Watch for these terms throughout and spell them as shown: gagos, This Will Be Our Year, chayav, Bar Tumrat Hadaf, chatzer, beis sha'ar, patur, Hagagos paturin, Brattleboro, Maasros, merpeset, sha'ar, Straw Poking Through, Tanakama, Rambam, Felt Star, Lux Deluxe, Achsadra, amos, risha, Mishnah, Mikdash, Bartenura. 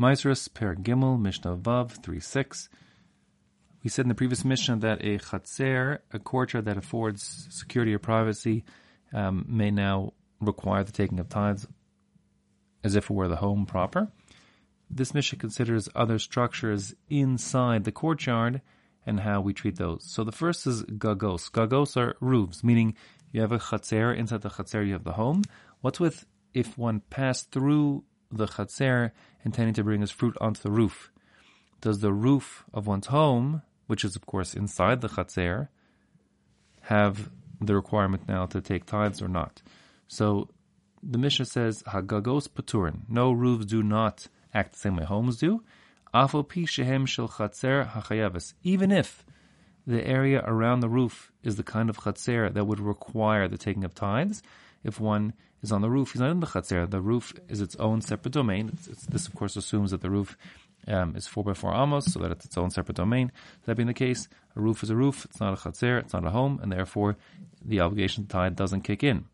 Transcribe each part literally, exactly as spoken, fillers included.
Maasros per Gimel, Mishnah Vav three six. We said in the previous Mishnah that a chatzer, a courtyard that affords security or privacy, um, may now require the taking of tithes as if it were the home proper. This Mishnah considers other structures inside the courtyard and how we treat those. So the first is gagos. Gagos are roofs, meaning you have a chatzer, inside the chatzer you have the home. What's with if one passed through the chatzer intending to bring his fruit onto the roof? Does the roof of one's home, which is of course inside the chatzer, have the requirement now to take tithes or not? So the Mishnah says, Hagagos paturin. No, roofs do not act the same way homes do. Afo pi shehem shel chatzer hachayavis. Even if the area around the roof is the kind of chatzer that would require the taking of tithes, if one is on the roof, he's not in the chatzer. The roof is its own separate domain. It's, it's, this, of course, assumes that the roof um, is four by four amos, so that it's its own separate domain. That being the case, a roof is a roof. It's not a chatzer. It's not a home, and therefore the obligation to tithe doesn't kick in.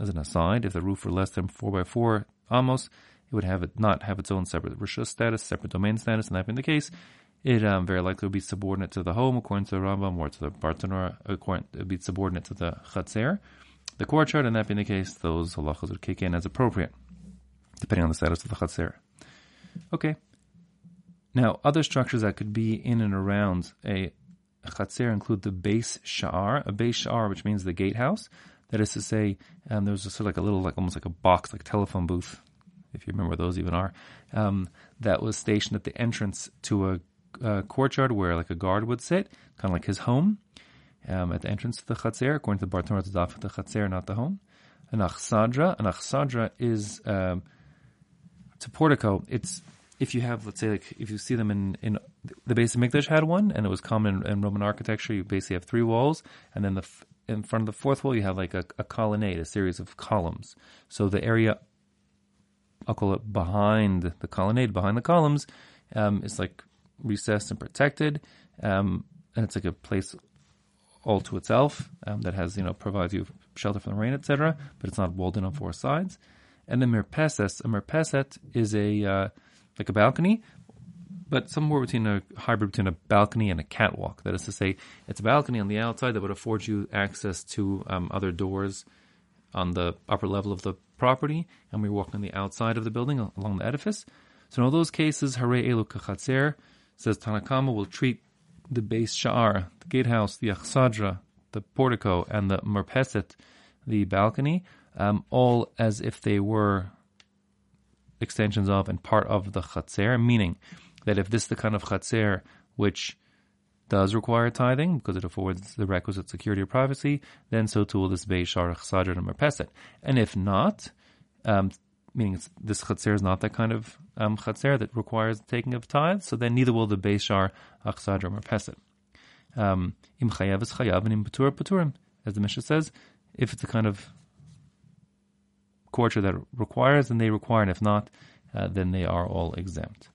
As an aside, if the roof were less than four by four amos, it would have it not have its own separate risha status, separate domain status, and that being the case, it um, very likely would be subordinate to the home, according to the Rambam, or to the Bartenura, according it would be subordinate to the chatzer, the courtyard, and that being the case, those halachas would kick in as appropriate, depending on the status of the chatzer. Okay. Now, other structures that could be in and around a chatzer include the beis sha'ar, a beis sha'ar, which means the gatehouse. That is to say, um, there's sort of like a little, like almost like a box, like telephone booth, if you remember where those even are, um, that was stationed at the entrance to a, a courtyard where like a guard would sit, kind of like his home, um, at the entrance to the chatzer, according to the Bar Tumrat Hadaf, the chatzer, not the home. An achsadra, an achsadra is, um, it's a portico. It's, if you have, let's say, like if you see them in, in the base of Mikdash had one, and it was common in, in Roman architecture, you basically have three walls, and then the in front of the fourth wall, you have like a, a colonnade, a series of columns. So the area, I'll call it behind the colonnade, behind the columns, um, it's like recessed and protected, um, and it's like a place all to itself um, that has, you know, provides you shelter from the rain, et cetera. But it's not walled in on four sides. And then merpeset, a merpeset is a uh, like a balcony, but somewhere between a hybrid between a balcony and a catwalk. That is to say, it's a balcony on the outside that would afford you access to um, other doors on the upper level of the property, and we walk on the outside of the building along the edifice. So in all those cases, Hare Elu Kachatzer, says Tanakama, will treat the base sha'ar, the gatehouse, the achsadra, the portico, and the merpeset, the balcony, um, all as if they were extensions of and part of the chatzer, meaning that if this is the kind of chatzer which does require tithing because it affords the requisite security or privacy, then so too will this beis sha'ar, chsadra, and merpeset. And if not, um, meaning it's, this chatzer is not that kind of um, chatzer that requires the taking of tithes, so then neither will the beis sha'ar, chsadra, or merpeset. Um, im chayav is chayav, and im patur paturim, as the Mishnah says, if it's the kind of courtyard that requires, then they require, and if not, uh, then they are all exempt.